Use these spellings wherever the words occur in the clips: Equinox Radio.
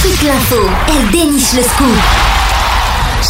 toute l'info, elle déniche le scoop.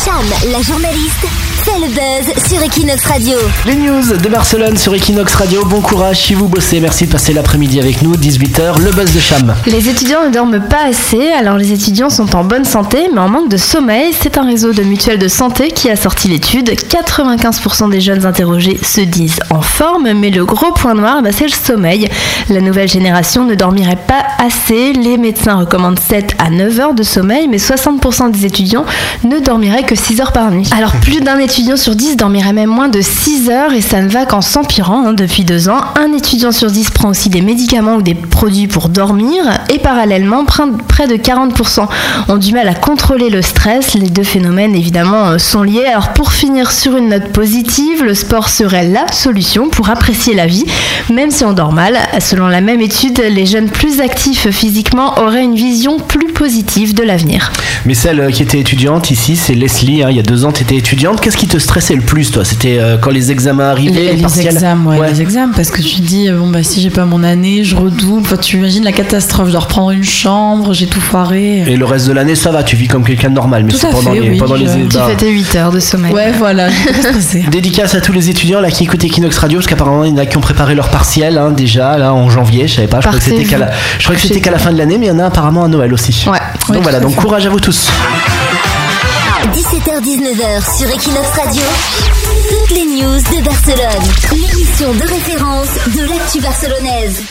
Cham, la journaliste, fait le buzz sur Equinox Radio. Les news de Barcelone sur Equinox Radio. Bon courage si vous bossez. Merci de passer l'après-midi avec nous. 18h, le buzz de Cham. Les étudiants ne dorment pas assez. Alors les étudiants sont en bonne santé, mais en manque de sommeil. C'est un réseau de mutuelles de santé qui a sorti l'étude. 95% des jeunes interrogés se disent en forme, mais le gros point noir, c'est le sommeil. La nouvelle génération ne dormirait pas assez. Les médecins recommandent 7 à 9 heures de sommeil, mais 60% des étudiants ne dormiraient que 6 heures par nuit. Alors plus d'un étudiant sur 10 dormirait même moins de 6 heures et ça ne va qu'en s'empirant depuis 2 ans. Un étudiant sur 10 prend aussi des médicaments ou des produits pour dormir et parallèlement près de 40% ont du mal à contrôler le stress. Les deux phénomènes évidemment sont liés. Alors pour finir sur une note positive, le sport serait la solution pour apprécier la vie, même si on dort mal. Selon la même étude, les jeunes plus actifs physiquement auraient une vision plus positive de l'avenir. Mais celle qui était étudiante ici, c'est Leslie. Il y a 2 ans, tu étais étudiante. Qu'est-ce qui te stressait le plus, toi? C'était quand les examens arrivaient, les examens, parce que tu dis si j'ai pas mon année, je redouble. Enfin, tu imagines la catastrophe, je dois reprendre une chambre, j'ai tout foiré. Et le reste de l'année, ça va, tu vis comme quelqu'un de normal, mais tout c'est pendant, fait, les, oui, pendant les études. Tu fais tes 8 heures de sommeil. Ouais, voilà, stressé. Dédicace à tous les étudiants là qui écoutent Equinox Radio, parce qu'apparemment il y en a qui ont préparé leur partiel déjà là en janvier, je savais pas, je croyais que c'était qu'à la fin de l'année, mais il y en a apparemment à Noël aussi. Ouais. Donc courage à vous tous. 17h-19h sur Equinox Radio, toutes les news de Barcelone, l'émission de référence de l'actu barcelonaise.